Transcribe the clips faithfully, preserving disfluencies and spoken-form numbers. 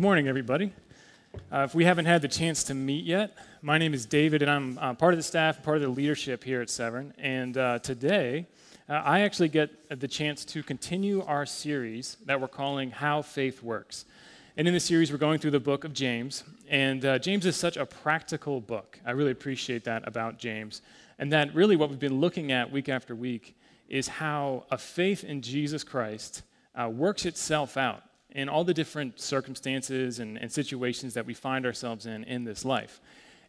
Good morning, everybody. Uh, if we haven't had the chance to meet yet, my name is David, and I'm uh, part of the staff, part of the leadership here at Severn. And uh, today, uh, I actually get the chance to continue our series that we're calling How Faith Works. And in this series, we're going through the book of James. And uh, James is such a practical book. I really appreciate that about James. And that really what we've been looking at week after week is how a faith in Jesus Christ uh, works itself out in all the different circumstances and, and situations that we find ourselves in in this life.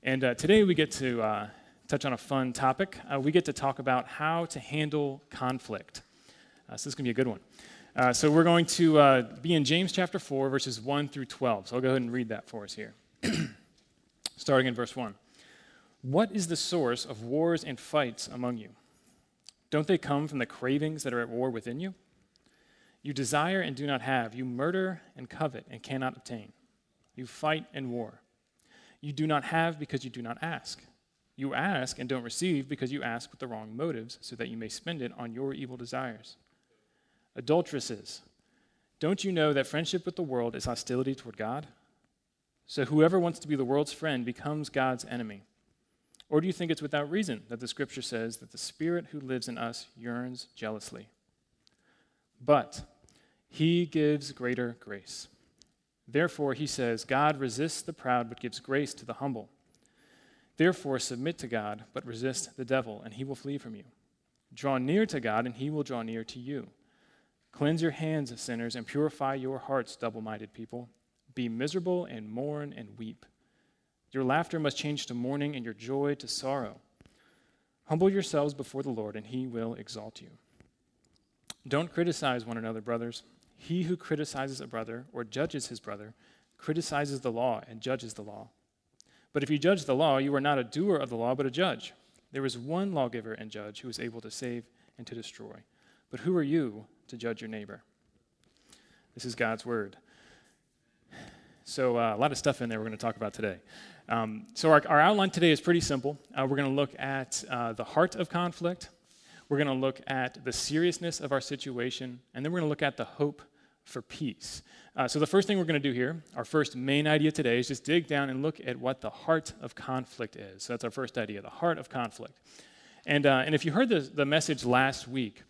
And uh, today we get to uh, touch on a fun topic. Uh, we get to talk about how to handle conflict. Uh, so this is going to be a good one. Uh, so we're going to uh, be in James chapter four, verses one through twelve. So I'll go ahead and read that for us here. Starting in verse one. What is the source of wars and fights among you? Don't they come from the cravings that are at war within you? You desire and do not have. You murder and covet and cannot obtain. You fight and war. You do not have because you do not ask. You ask and don't receive because you ask with the wrong motives, so that you may spend it on your evil desires. Adulteresses, don't you know that friendship with the world is hostility toward God? So whoever wants to be the world's friend becomes God's enemy. Or do you think it's without reason that the Scripture says that the Spirit who lives in us yearns jealously? But he gives greater grace. Therefore, he says, God resists the proud, but gives grace to the humble. Therefore, submit to God, but resist the devil, and he will flee from you. Draw near to God, and he will draw near to you. Cleanse your hands, sinners, and purify your hearts, double-minded people. Be miserable and mourn and weep. Your laughter must change to mourning, and your joy to sorrow. Humble yourselves before the Lord, and he will exalt you. Don't criticize one another, brothers. He who criticizes a brother or judges his brother criticizes the law and judges the law. But if you judge the law, you are not a doer of the law, but a judge. There is one lawgiver and judge who is able to save and to destroy. But who are you to judge your neighbor? This is God's word. So uh, a lot of stuff in there we're going to talk about today. Um, so our, our outline today is pretty simple. Uh, we're going to look at uh, the heart of conflict. We're going to look at the seriousness of our situation, and then we're going to look at the hope for peace. Uh, so the first thing we're going to do here, our first main idea today, is just dig down and look at what the heart of conflict is. So that's our first idea, the heart of conflict. And uh, and if you heard the, the message last week,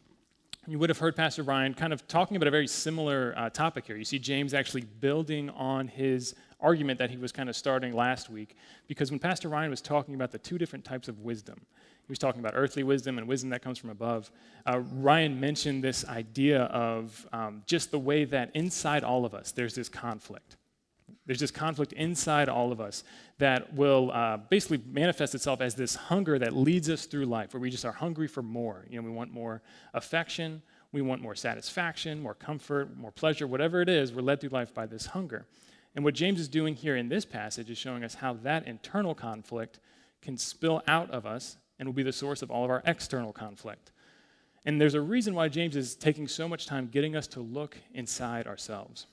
you would have heard Pastor Brian kind of talking about a very similar uh, topic here. You see James actually building on his argument that he was kind of starting last week, because when Pastor Ryan was talking about the two different types of wisdom, he was talking about earthly wisdom and wisdom that comes from above. Uh, Ryan mentioned this idea of um, just the way that inside all of us, there's this conflict. There's this conflict inside all of us that will uh, basically manifest itself as this hunger that leads us through life, where we just are hungry for more. You know, we want more affection, we want more satisfaction, more comfort, more pleasure, whatever it is, we're led through life by this hunger. And what James is doing here in this passage is showing us how that internal conflict can spill out of us and will be the source of all of our external conflict. And there's a reason why James is taking so much time getting us to look inside ourselves.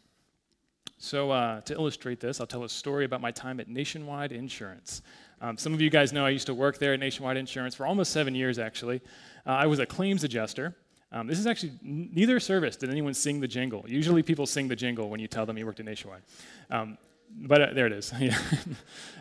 So uh, to illustrate this, I'll tell a story about my time at Nationwide Insurance. Um, some of you guys know I used to work there at Nationwide Insurance for almost seven years, actually. Uh, I was a claims adjuster. Um, this is actually, n- neither service did anyone sing the jingle. Usually people sing the jingle when you tell them you worked at Nationwide. Um, but uh, there it is. Yeah.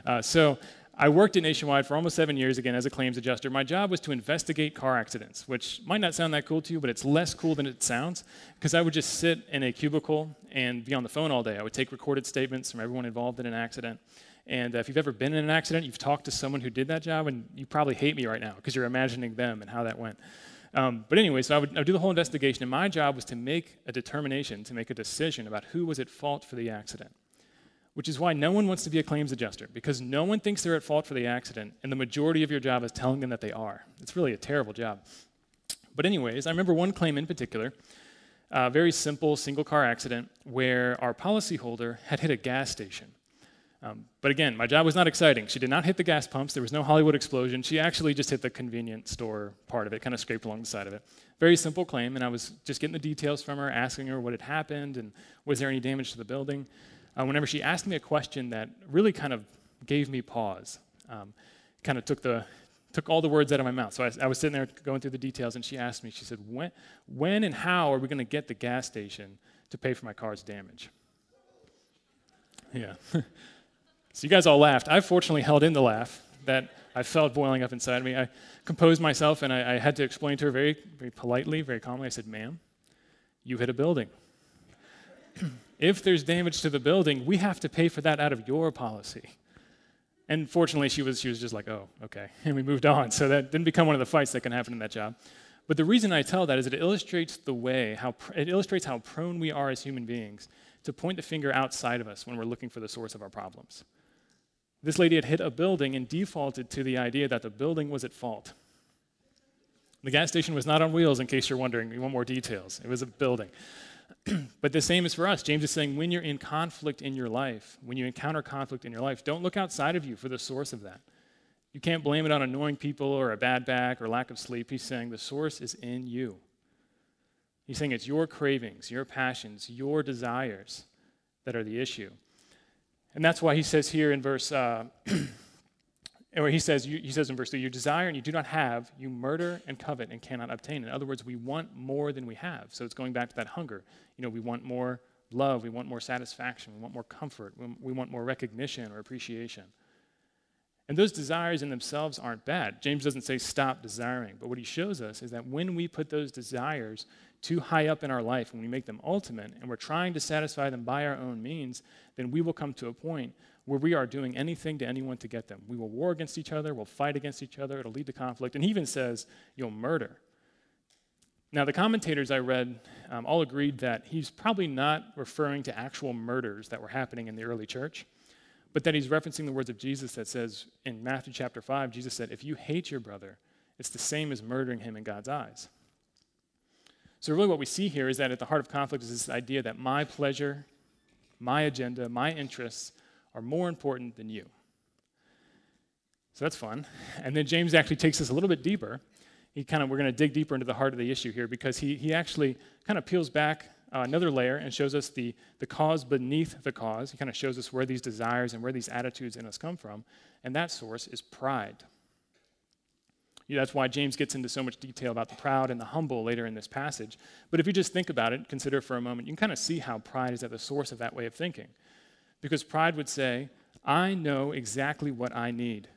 uh, so I worked at Nationwide for almost seven years, again, as a claims adjuster. My job was to investigate car accidents, which might not sound that cool to you, but it's less cool than it sounds, because I would just sit in a cubicle and be on the phone all day. I would take recorded statements from everyone involved in an accident. And uh, if you've ever been in an accident, you've talked to someone who did that job, and you probably hate me right now, because you're imagining them and how that went. Um, but anyway, so I would, I would do the whole investigation, and my job was to make a determination, to make a decision about who was at fault for the accident. Which is why no one wants to be a claims adjuster, because no one thinks they're at fault for the accident, and the majority of your job is telling them that they are. It's really a terrible job. But anyways, I remember one claim in particular, a very simple single-car accident where our policyholder had hit a gas station. Um, but again, my job was not exciting. She did not hit the gas pumps. There was no Hollywood explosion. She actually just hit the convenience store part of it, kind of scraped along the side of it. Very simple claim, and I was just getting the details from her, asking her what had happened, and was there any damage to the building. Uh, whenever she asked me a question that really kind of gave me pause, um, kind of took the took all the words out of my mouth. So I, I was sitting there going through the details, and she asked me, she said, when, when and how are we going to get the gas station to pay for my car's damage? Yeah. So you guys all laughed. I fortunately held in the laugh that I felt boiling up inside me. I composed myself, and I, I had to explain to her very, very politely, very calmly. I said, "Ma'am, you hit a building. If there's damage to the building, we have to pay for that out of your policy." And fortunately, she was she was just like, "Oh, okay," and we moved on. So that didn't become one of the fights that can happen in that job. But the reason I tell that is it illustrates the way how pr- it illustrates how prone we are as human beings to point the finger outside of us when we're looking for the source of our problems. This lady had hit a building and defaulted to the idea that the building was at fault. The gas station was not on wheels, in case you're wondering. You want more details. It was a building. But the same is for us. James is saying when you're in conflict in your life, when you encounter conflict in your life, don't look outside of you for the source of that. You can't blame it on annoying people or a bad back or lack of sleep. He's saying the source is in you. He's saying it's your cravings, your passions, your desires that are the issue. And that's why he says here in verse, uh, or he says, he says in verse three, you desire and you do not have, you murder and covet and cannot obtain. In other words, we want more than we have. So it's going back to that hunger. You know, we want more love, we want more satisfaction, we want more comfort, we want more recognition or appreciation. And those desires in themselves aren't bad. James doesn't say stop desiring, but what he shows us is that when we put those desires too high up in our life, when we make them ultimate, and we're trying to satisfy them by our own means, then we will come to a point where we are doing anything to anyone to get them. We will war against each other, we'll fight against each other, it'll lead to conflict, and he even says, you'll murder. Now, the commentators I read um, all agreed that he's probably not referring to actual murders that were happening in the early church, but that he's referencing the words of Jesus that says in Matthew chapter five, Jesus said, if you hate your brother, it's the same as murdering him in God's eyes. So really what we see here is that at the heart of conflict is this idea that my pleasure, my agenda, my interests are more important than you. So that's fun. And then James actually takes this a little bit deeper. He kind of, we're going to dig deeper into the heart of the issue here because he, he actually kind of peels back Uh, another layer and shows us the, the cause beneath the cause. He kind of shows us where these desires and where these attitudes in us come from, and that source is pride. Yeah, that's why James gets into so much detail about the proud and the humble later in this passage. But if you just think about it, consider for a moment, you can kind of see how pride is at the source of that way of thinking. Because pride would say, I know exactly what I need.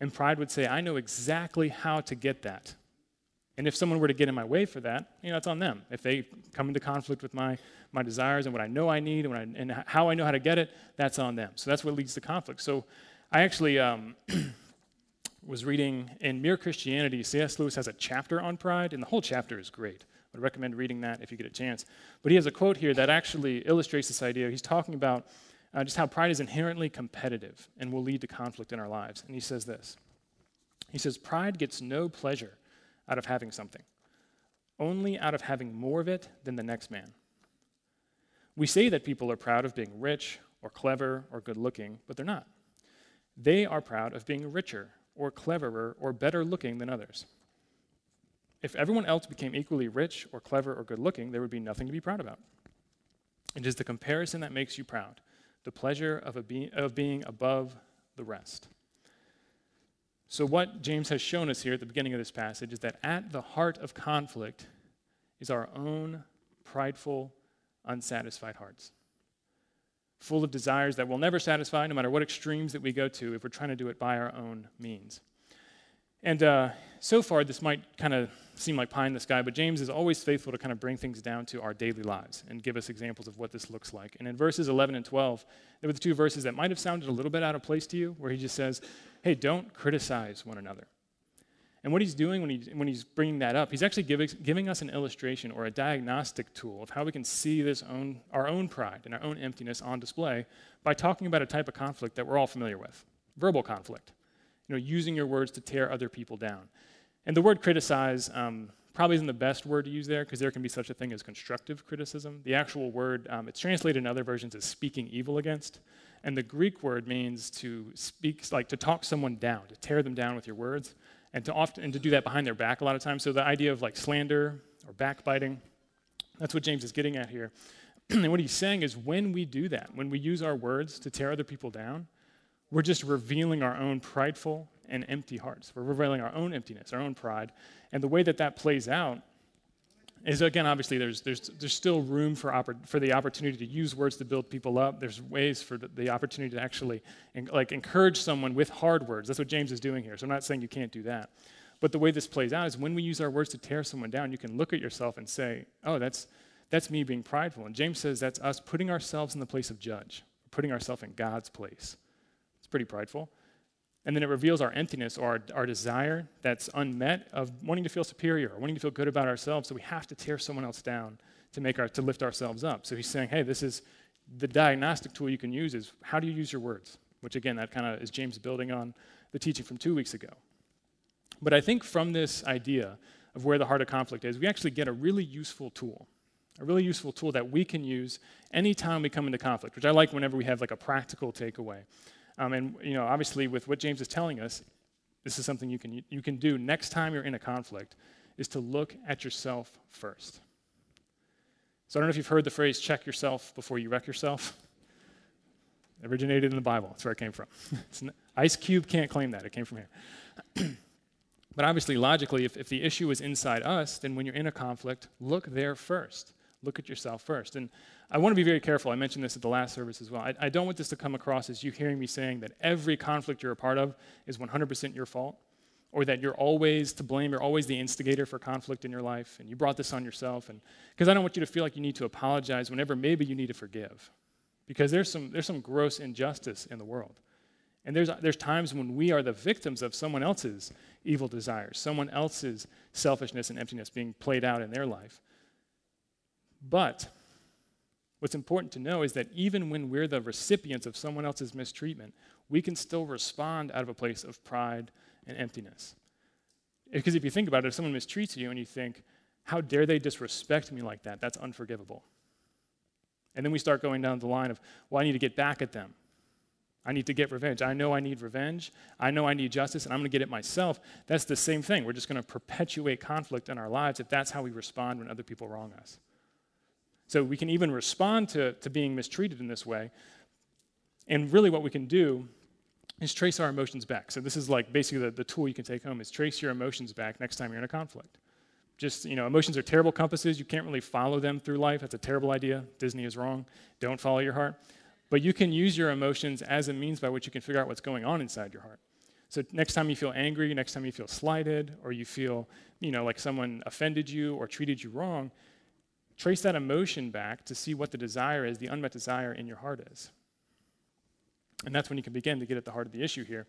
And pride would say, I know exactly how to get that. And if someone were to get in my way for that, you know, it's on them. If they come into conflict with my, my desires and what I know I need and, what I, and how I know how to get it, that's on them. So that's what leads to conflict. So I actually um, was reading in Mere Christianity, C S Lewis has a chapter on pride, and the whole chapter is great. I would recommend reading that if you get a chance. But he has a quote here that actually illustrates this idea. He's talking about uh, just how pride is inherently competitive and will lead to conflict in our lives. And he says this. He says, pride gets no pleasure out of having something, only out of having more of it than the next man. We say that people are proud of being rich or clever or good-looking, but they're not. They are proud of being richer or cleverer or better-looking than others. If everyone else became equally rich or clever or good-looking, there would be nothing to be proud about. It is the comparison that makes you proud, the pleasure of, a be- of being above the rest. So what James has shown us here at the beginning of this passage is that at the heart of conflict is our own prideful, unsatisfied hearts, full of desires that will never satisfy no matter what extremes that we go to if we're trying to do it by our own means. And uh, so far, this might kind of seem like pie in the sky, but James is always faithful to kind of bring things down to our daily lives and give us examples of what this looks like. And in verses eleven and twelve, there were the two verses that might have sounded a little bit out of place to you, where he just says, hey, don't criticize one another. And what he's doing when, he, when he's bringing that up, he's actually giving, giving us an illustration or a diagnostic tool of how we can see this own, our own pride and our own emptiness on display by talking about a type of conflict that we're all familiar with, verbal conflict, you know, using your words to tear other people down. And the word criticize um, probably isn't the best word to use there because there can be such a thing as constructive criticism. The actual word, um, it's translated in other versions as speaking evil against. And the Greek word means to speak, like to talk someone down, to tear them down with your words, and to often and to do that behind their back a lot of times. So the idea of like slander or backbiting, that's what James is getting at here. And what he's saying is when we do that, when we use our words to tear other people down, we're just revealing our own prideful and empty hearts. We're revealing our own emptiness, our own pride. And the way that that plays out is, again, obviously there's there's there's still room for oppor- for the opportunity to use words to build people up. There's ways for the, the opportunity to actually en- like encourage someone with hard words. That's what James is doing here. So I'm not saying you can't do that. But the way this plays out is when we use our words to tear someone down, you can look at yourself and say, oh, that's that's me being prideful. And James says that's us putting ourselves in the place of judge, putting ourselves in God's place. It's pretty prideful. And then it reveals our emptiness or our, our desire that's unmet of wanting to feel superior or wanting to feel good about ourselves. So we have to tear someone else down to make our to lift ourselves up. So he's saying, hey, this is the diagnostic tool you can use is how do you use your words? Which, again, that kind of is James building on the teaching from two weeks ago. But I think from this idea of where the heart of conflict is, we actually get a really useful tool, a really useful tool that we can use anytime we come into conflict, which I like whenever we have like a practical takeaway. Um, and, you know, obviously with what James is telling us, this is something you can you can do next time you're in a conflict, is to look at yourself first. So I don't know if you've heard the phrase, check yourself before you wreck yourself. It originated in the Bible. That's where it came from. It's an, Ice Cube can't claim that. It came from here. But obviously, logically, if, if the issue is inside us, then when you're in a conflict, look there first. Look at yourself first. And I want to be very careful. I mentioned this at the last service as well. I, I don't want this to come across as you hearing me saying that every conflict you're a part of is one hundred percent your fault, or that you're always to blame, you're always the instigator for conflict in your life, and you brought this on yourself. And because I don't want you to feel like you need to apologize whenever maybe you need to forgive, because there's some there's some gross injustice in the world. And there's there's times when we are the victims of someone else's evil desires, someone else's selfishness and emptiness being played out in their life. But what's important to know is that even when we're the recipients of someone else's mistreatment, we can still respond out of a place of pride and emptiness. Because if you think about it, if someone mistreats you and you think, how dare they disrespect me like that? That's unforgivable. And then we start going down the line of, well, I need to get back at them. I need to get revenge. I know I need revenge. I know I need justice, and I'm going to get it myself. That's the same thing. We're just going to perpetuate conflict in our lives if that's how we respond when other people wrong us. So we can even respond to, to being mistreated in this way. And really what we can do is trace our emotions back. So this is like basically the, the tool you can take home is trace your emotions back next time you're in a conflict. Just, you know, emotions are terrible compasses. You can't really follow them through life. That's a terrible idea. Disney is wrong. Don't follow your heart. But you can use your emotions as a means by which you can figure out what's going on inside your heart. So next time you feel angry, next time you feel slighted, or you feel, you know, like someone offended you or treated you wrong, trace that emotion back to see what the desire is, the unmet desire in your heart is. And that's when you can begin to get at the heart of the issue here.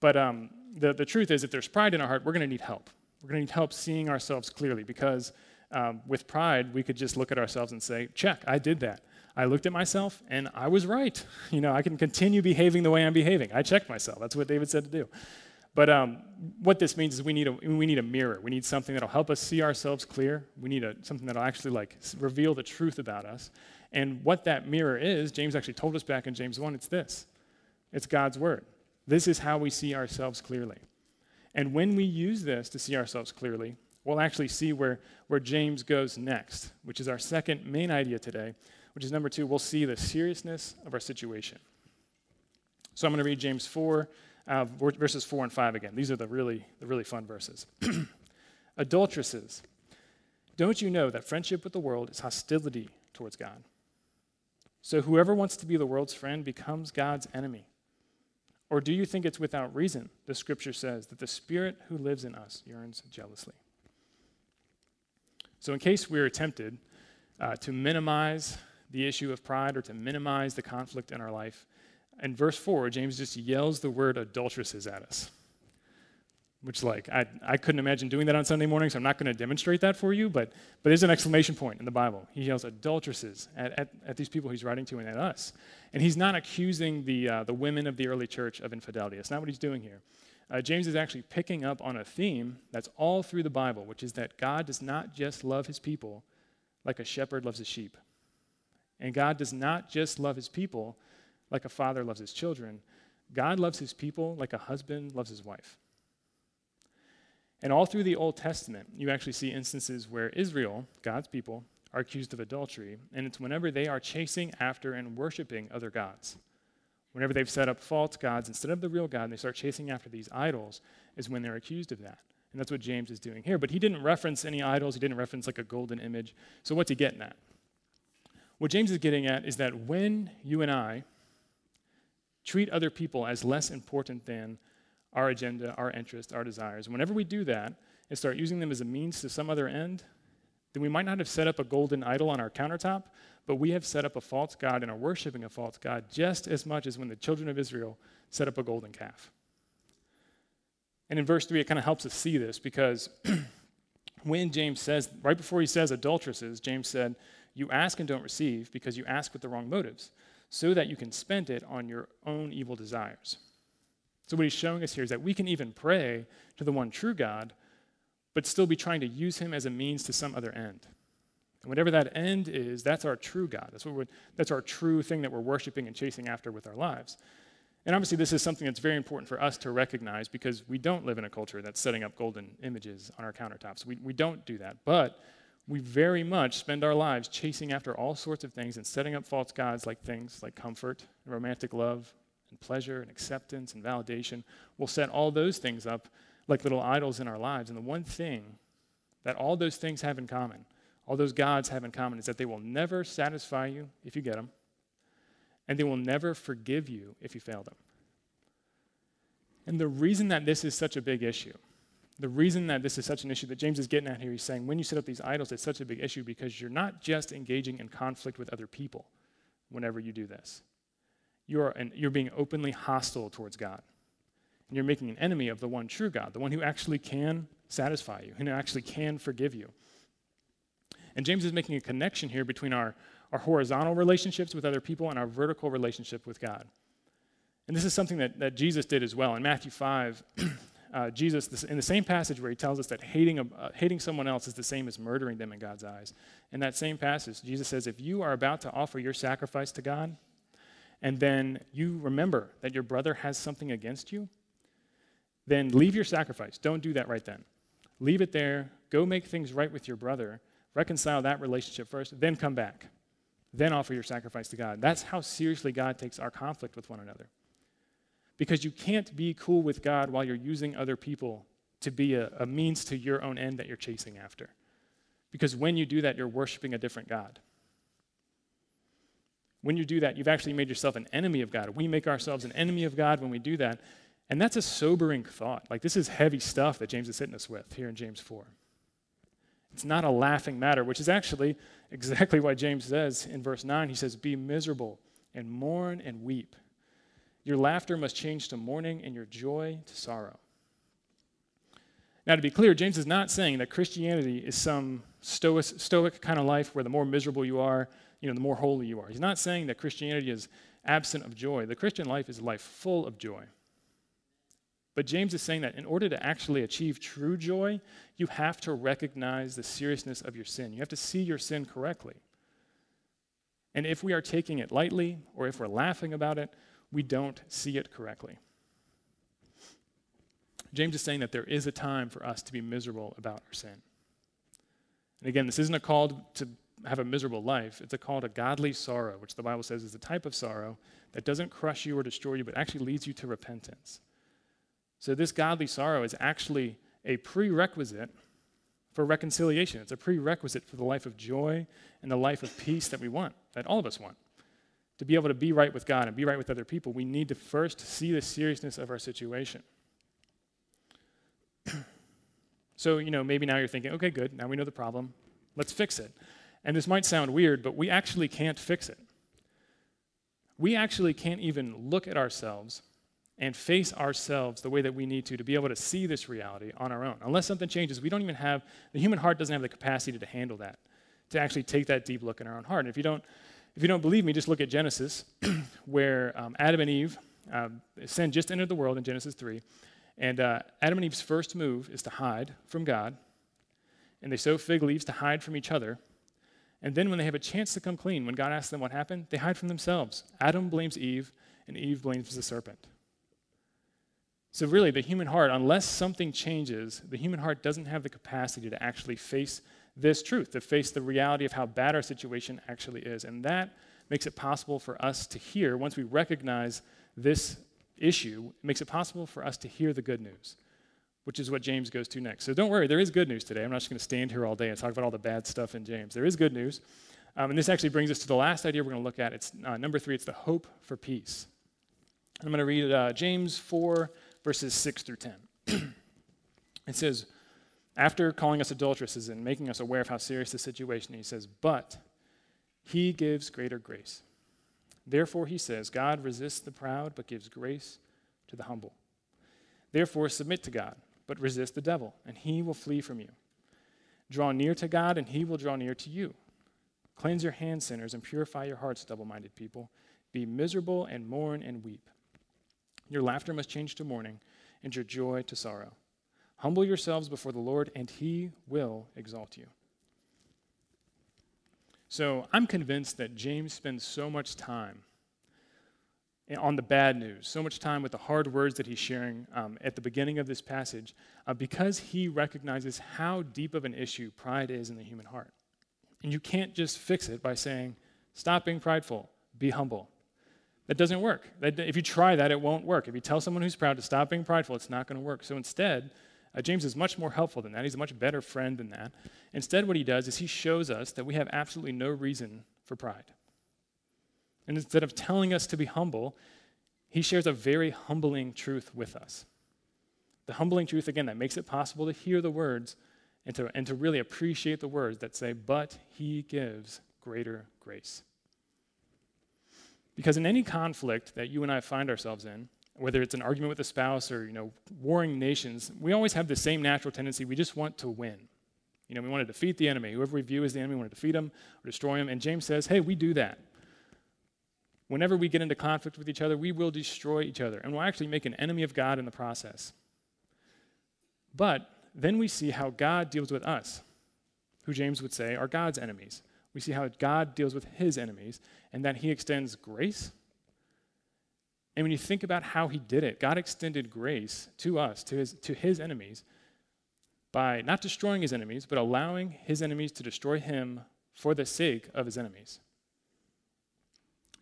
But um, the, the truth is, if there's pride in our heart, we're going to need help. We're going to need help seeing ourselves clearly, because um, with pride, we could just look at ourselves and say, check, I did that. I looked at myself, and I was right. You know, I can continue behaving the way I'm behaving. I checked myself. That's what David said to do. But um, what this means is we need a we need a mirror. We need something that'll help us see ourselves clear. We need a, something that'll actually like reveal the truth about us. And what that mirror is, James actually told us back in James one, it's this. It's God's word. This is how we see ourselves clearly. And when we use this to see ourselves clearly, we'll actually see where, where James goes next, which is our second main idea today, which is number two, we'll see the seriousness of our situation. So I'm going to read James four. Uh, verses four and five again. These are the really, the really fun verses. Adulteresses, don't you know that friendship with the world is hostility towards God? So whoever wants to be the world's friend becomes God's enemy. Or do you think it's without reason, the scripture says, that the spirit who lives in us yearns jealously? So in case we're tempted uh, to minimize the issue of pride or to minimize the conflict in our life, in verse four, James just yells the word adulteresses at us, which like I, I couldn't imagine doing that on Sunday morning, so I'm not going to demonstrate that for you, but but there's an exclamation point in the Bible. He yells adulteresses at, at, at these people he's writing to and at us. And he's not accusing the, uh, the women of the early church of infidelity. That's not what he's doing here. Uh, James is actually picking up on a theme that's all through the Bible, which is that God does not just love his people like a shepherd loves his sheep. And God does not just love his people like a father loves his children. God loves his people like a husband loves his wife. And all through the Old Testament, you actually see instances where Israel, God's people, are accused of adultery, and it's whenever they are chasing after and worshiping other gods. Whenever they've set up false gods instead of the real God, and they start chasing after these idols, is when they're accused of that. And that's what James is doing here. But he didn't reference any idols. He didn't reference like a golden image. So what's he getting at? What James is getting at is that when you and I treat other people as less important than our agenda, our interests, our desires, whenever we do that and start using them as a means to some other end, then we might not have set up a golden idol on our countertop, but we have set up a false god and are worshiping a false god just as much as when the children of Israel set up a golden calf. And in verse three, it kind of helps us see this, because when James says, right before he says adulteresses, James said, you ask and don't receive because you ask with the wrong motives, so that you can spend it on your own evil desires. So what he's showing us here is that we can even pray to the one true God, but still be trying to use him as a means to some other end. And whatever that end is, that's our true God. That's what we're, that's our true thing that we're worshiping and chasing after with our lives. And obviously this is something that's very important for us to recognize, because we don't live in a culture that's setting up golden images on our countertops. We, we don't do that, but we very much spend our lives chasing after all sorts of things and setting up false gods, like things like comfort and romantic love and pleasure and acceptance and validation. We'll set all those things up like little idols in our lives. And the one thing that all those things have in common, all those gods have in common, is that they will never satisfy you if you get them, and they will never forgive you if you fail them. And the reason that this is such a big issue, the reason that this is such an issue that James is getting at here, he's saying when you set up these idols, it's such a big issue because you're not just engaging in conflict with other people whenever you do this. You're, an, you're being openly hostile towards God. And you're making an enemy of the one true God, the one who actually can satisfy you and who actually can forgive you. And James is making a connection here between our, our horizontal relationships with other people and our vertical relationship with God. And this is something that, that Jesus did as well. In Matthew five, uh, Jesus, this, in the same passage where he tells us that hating, a, uh, hating someone else is the same as murdering them in God's eyes, in that same passage, Jesus says, if you are about to offer your sacrifice to God, and then you remember that your brother has something against you, then leave your sacrifice. Don't do that right then. Leave it there. Go make things right with your brother. Reconcile that relationship first, then come back. Then offer your sacrifice to God. That's how seriously God takes our conflict with one another. Because you can't be cool with God while you're using other people to be a, a means to your own end that you're chasing after. Because when you do that, you're worshiping a different God. When you do that, you've actually made yourself an enemy of God. We make ourselves an enemy of God when we do that. And that's a sobering thought. Like, this is heavy stuff that James is hitting us with here in James four. It's not a laughing matter, which is actually exactly why James says in verse nine, he says, be miserable and mourn and weep. Your laughter must change to mourning and your joy to sorrow. Now, to be clear, James is not saying that Christianity is some stoic, stoic kind of life where the more miserable you are, you know, the more holy you are. He's not saying that Christianity is absent of joy. The Christian life is a life full of joy. But James is saying that in order to actually achieve true joy, you have to recognize the seriousness of your sin. You have to see your sin correctly. And if we are taking it lightly, or if we're laughing about it, we don't see it correctly. James is saying that there is a time for us to be miserable about our sin. And again, this isn't a call to have a miserable life. It's a call to godly sorrow, which the Bible says is the type of sorrow that doesn't crush you or destroy you, but actually leads you to repentance. So this godly sorrow is actually a prerequisite for reconciliation. It's a prerequisite for the life of joy and the life of peace that we want, that all of us want. To be able to be right with God and be right with other people, we need to first see the seriousness of our situation. So, you know, maybe now you're thinking, okay, good, now we know the problem. Let's fix it. And this might sound weird, but we actually can't fix it. We actually can't even look at ourselves and face ourselves the way that we need to to be able to see this reality on our own. Unless something changes, we don't even have, the human heart doesn't have the capacity to handle that, to actually take that deep look in our own heart. And if you don't, if you don't believe me, just look at Genesis, where um, Adam and Eve, uh, sin just entered the world in Genesis three, and uh, Adam and Eve's first move is to hide from God, and they sow fig leaves to hide from each other, and then when they have a chance to come clean, when God asks them what happened, they hide from themselves. Adam blames Eve, and Eve blames the serpent. So really, the human heart, unless something changes, the human heart doesn't have the capacity to actually face this truth, to face the reality of how bad our situation actually is. And that makes it possible for us to hear, once we recognize this issue, it makes it possible for us to hear the good news, which is what James goes to next. So don't worry, there is good news today. I'm not just going to stand here all day and talk about all the bad stuff in James. There is good news. Um, and this actually brings us to the last idea we're going to look at. It's uh, number three. It's the hope for peace. I'm going to read uh, James four, verses six through ten. It says, after calling us adulteresses and making us aware of how serious the situation is, he says, but he gives greater grace. Therefore, he says, God resists the proud, but gives grace to the humble. Therefore, submit to God, but resist the devil, and he will flee from you. Draw near to God, and he will draw near to you. Cleanse your hands, sinners, and purify your hearts, double-minded people. Be miserable and mourn and weep. Your laughter must change to mourning, and your joy to sorrow. Humble yourselves before the Lord, and he will exalt you. So I'm convinced that James spends so much time on the bad news, so much time with the hard words that he's sharing um, at the beginning of this passage, uh, because he recognizes how deep of an issue pride is in the human heart. And you can't just fix it by saying, stop being prideful, be humble. That doesn't work. That, if you try that, it won't work. If you tell someone who's proud to stop being prideful, it's not going to work. So instead, uh, James is much more helpful than that. He's a much better friend than that. Instead, what he does is he shows us that we have absolutely no reason for pride. And instead of telling us to be humble, he shares a very humbling truth with us. The humbling truth, again, that makes it possible to hear the words and to, and to really appreciate the words that say, but he gives greater grace. Because in any conflict that you and I find ourselves in, whether it's an argument with a spouse or, you know, warring nations, we always have the same natural tendency. We just want to win. You know, we want to defeat the enemy. Whoever we view as the enemy, we want to defeat him or destroy him. And James says, hey, we do that. Whenever we get into conflict with each other, we will destroy each other, and we'll actually make an enemy of God in the process. But then we see how God deals with us, who James would say are God's enemies. We see how God deals with his enemies, and that he extends grace. And when you think about how he did it, God extended grace to us, to his, to his enemies, by not destroying his enemies, but allowing his enemies to destroy him for the sake of his enemies.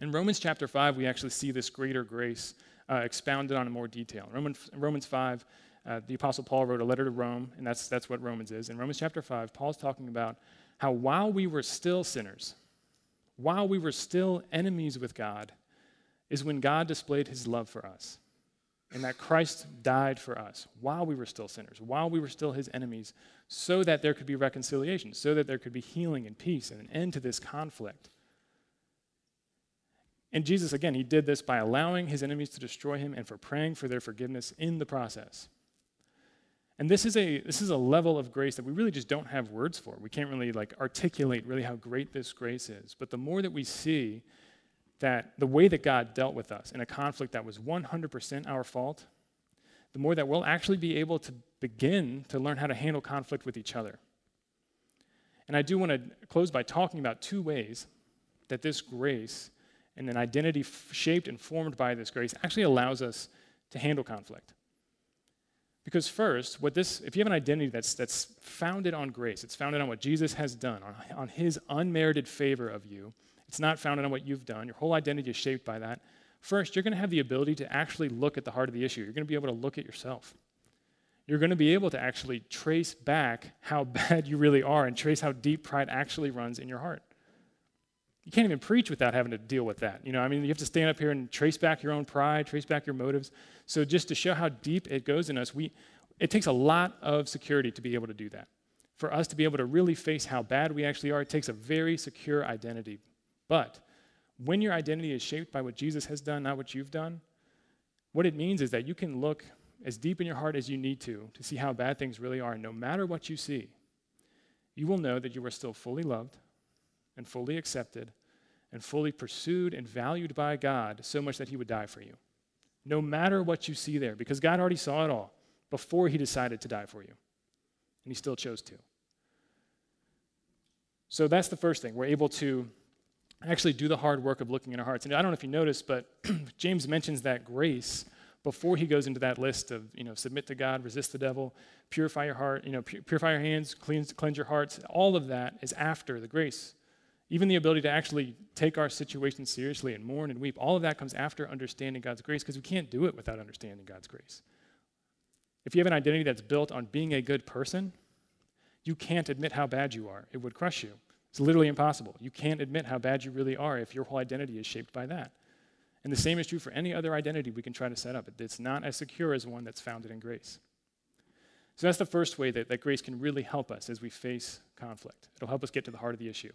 In Romans chapter five, we actually see this greater grace uh, expounded on in more detail. In Romans, in Romans five, uh, the Apostle Paul wrote a letter to Rome, and that's, that's what Romans is. In Romans chapter five, Paul's talking about how while we were still sinners, while we were still enemies with God, is when God displayed his love for us, and that Christ died for us while we were still sinners, while we were still his enemies, so that there could be reconciliation, so that there could be healing and peace and an end to this conflict. And Jesus, again, he did this by allowing his enemies to destroy him and for praying for their forgiveness in the process. And this is a this is a level of grace that we really just don't have words for. We can't really like articulate really how great this grace is. But the more that we see that the way that God dealt with us in a conflict that was one hundred percent our fault, the more that we'll actually be able to begin to learn how to handle conflict with each other. And I do want to close by talking about two ways that this grace and an identity f- shaped and formed by this grace actually allows us to handle conflict. Because first, what this, if you have an identity that's that's founded on grace, it's founded on what Jesus has done, on, on his unmerited favor of you, it's not founded on what you've done, your whole identity is shaped by that, first, you're going to have the ability to actually look at the heart of the issue. You're going to be able to look at yourself. You're going to be able to actually trace back how bad you really are and trace how deep pride actually runs in your heart. You can't even preach without having to deal with that. You know, I mean, you have to stand up here and trace back your own pride, trace back your motives. So just to show how deep it goes in us, we it takes a lot of security to be able to do that. For us to be able to really face how bad we actually are, it takes a very secure identity. But when your identity is shaped by what Jesus has done, not what you've done, what it means is that you can look as deep in your heart as you need to to see how bad things really are. And no matter what you see, you will know that you are still fully loved, and fully accepted, and fully pursued and valued by God so much that he would die for you. No matter what you see there, because God already saw it all before he decided to die for you, and he still chose to. So that's the first thing. We're able to actually do the hard work of looking in our hearts. And I don't know if you noticed, but James mentions that grace before he goes into that list of, you know, submit to God, resist the devil, purify your heart, you know, pu- purify your hands, cleanse, cleanse your hearts. All of that is after the grace. Even the ability to actually take our situation seriously and mourn and weep, all of that comes after understanding God's grace, because we can't do it without understanding God's grace. If you have an identity that's built on being a good person, you can't admit how bad you are. It would crush you. It's literally impossible. You can't admit how bad you really are if your whole identity is shaped by that. And the same is true for any other identity we can try to set up. It's not as secure as one that's founded in grace. So that's the first way that, that grace can really help us as we face conflict. It'll help us get to the heart of the issue.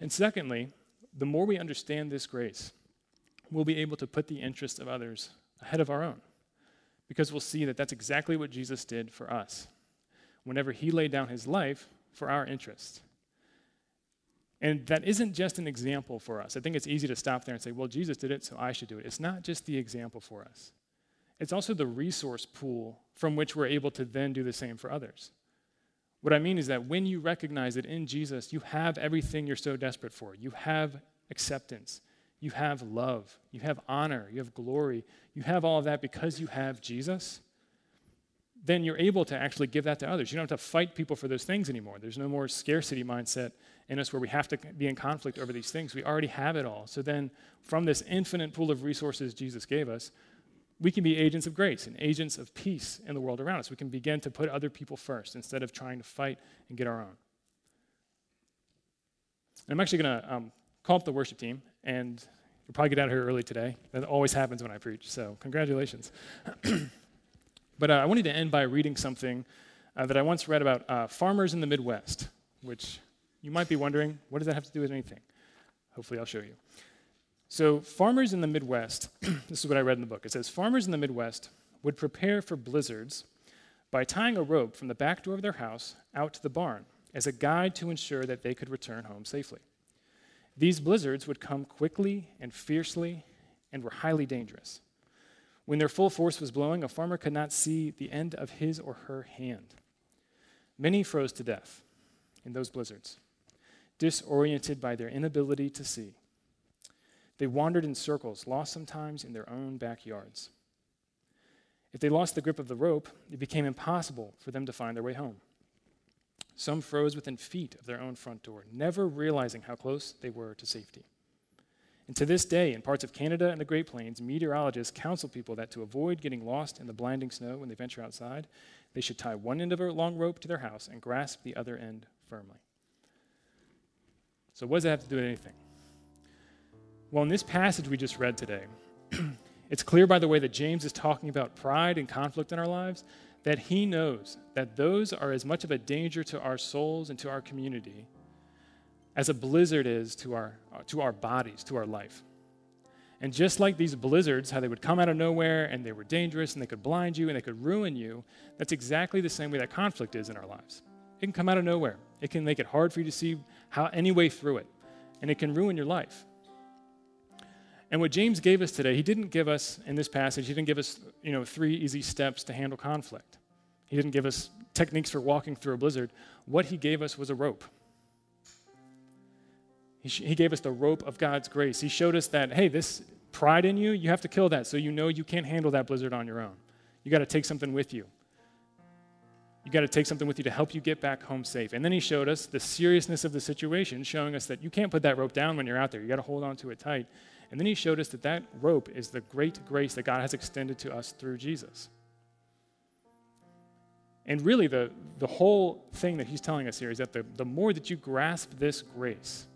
And secondly, the more we understand this grace, we'll be able to put the interests of others ahead of our own, because we'll see that that's exactly what Jesus did for us whenever he laid down his life for our interests. And that isn't just an example for us. I think it's easy to stop there and say, well, Jesus did it, so I should do it. It's not just the example for us. It's also the resource pool from which we're able to then do the same for others. What I mean is that when you recognize that in Jesus, you have everything you're so desperate for. You have acceptance. You have love. You have honor. You have glory. You have all of that because you have Jesus. Then you're able to actually give that to others. You don't have to fight people for those things anymore. There's no more scarcity mindset in us where we have to be in conflict over these things. We already have it all. So then from this infinite pool of resources Jesus gave us, we can be agents of grace and agents of peace in the world around us. We can begin to put other people first instead of trying to fight and get our own. And I'm actually going to um, call up the worship team, and we'll probably get out of here early today. That always happens when I preach, so congratulations. But uh, I wanted to end by reading something uh, that I once read about uh, farmers in the Midwest, which you might be wondering, what does that have to do with anything? Hopefully I'll show you. So farmers in the Midwest, this is what I read in the book. It says, farmers in the Midwest would prepare for blizzards by tying a rope from the back door of their house out to the barn as a guide to ensure that they could return home safely. These blizzards would come quickly and fiercely and were highly dangerous. When their full force was blowing, a farmer could not see the end of his or her hand. Many froze to death in those blizzards, disoriented by their inability to see. They wandered in circles, lost sometimes in their own backyards. If they lost the grip of the rope, it became impossible for them to find their way home. Some froze within feet of their own front door, never realizing how close they were to safety. And to this day, in parts of Canada and the Great Plains, meteorologists counsel people that to avoid getting lost in the blinding snow when they venture outside, they should tie one end of a long rope to their house and grasp the other end firmly. So what does that have to do with anything? Well, in this passage we just read today, it's clear by the way that James is talking about pride and conflict in our lives that he knows that those are as much of a danger to our souls and to our community as a blizzard is to our to our bodies, to our life. And just like these blizzards, how they would come out of nowhere and they were dangerous and they could blind you and they could ruin you, that's exactly the same way that conflict is in our lives. It can come out of nowhere. It can make it hard for you to see how any way through it, and it can ruin your life. And what James gave us today, he didn't give us, in this passage, he didn't give us, you know, three easy steps to handle conflict. He didn't give us techniques for walking through a blizzard. What he gave us was a rope. He gave us the rope of God's grace. He showed us that, hey, this pride in you, you have to kill that so you know you can't handle that blizzard on your own. You got to take something with you. You got to take something with you to help you get back home safe. And then he showed us the seriousness of the situation, showing us that you can't put that rope down when you're out there. You got to hold on to it tight. And then he showed us that that rope is the great grace that God has extended to us through Jesus. And really, the, the whole thing that he's telling us here is that the, the more that you grasp this grace,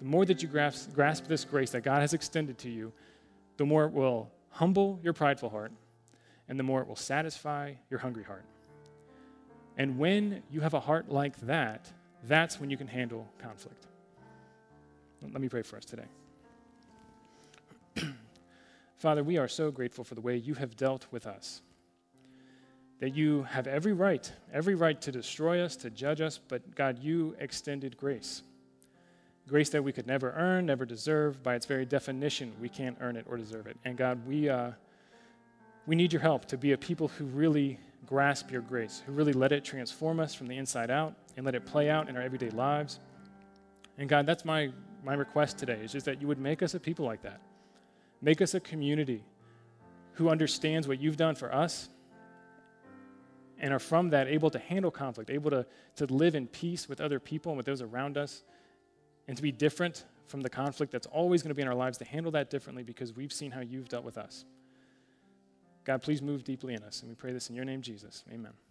the more that you grasp, grasp this grace that God has extended to you, the more it will humble your prideful heart, and the more it will satisfy your hungry heart. And when you have a heart like that, that's when you can handle conflict. Let me pray for us today. Father, we are so grateful for the way you have dealt with us, that you have every right, every right to destroy us, to judge us, but God, you extended grace. Grace that we could never earn, never deserve. By its very definition, we can't earn it or deserve it. And God, we uh, we need your help to be a people who really grasp your grace, who really let it transform us from the inside out and let it play out in our everyday lives. And God, that's my, my request today, is just that you would make us a people like that. Make us a community who understands what you've done for us and are from that able to handle conflict, able to, to live in peace with other people and with those around us, and to be different from the conflict that's always going to be in our lives, to handle that differently because we've seen how you've dealt with us. God, please move deeply in us. And we pray this in your name, Jesus. Amen.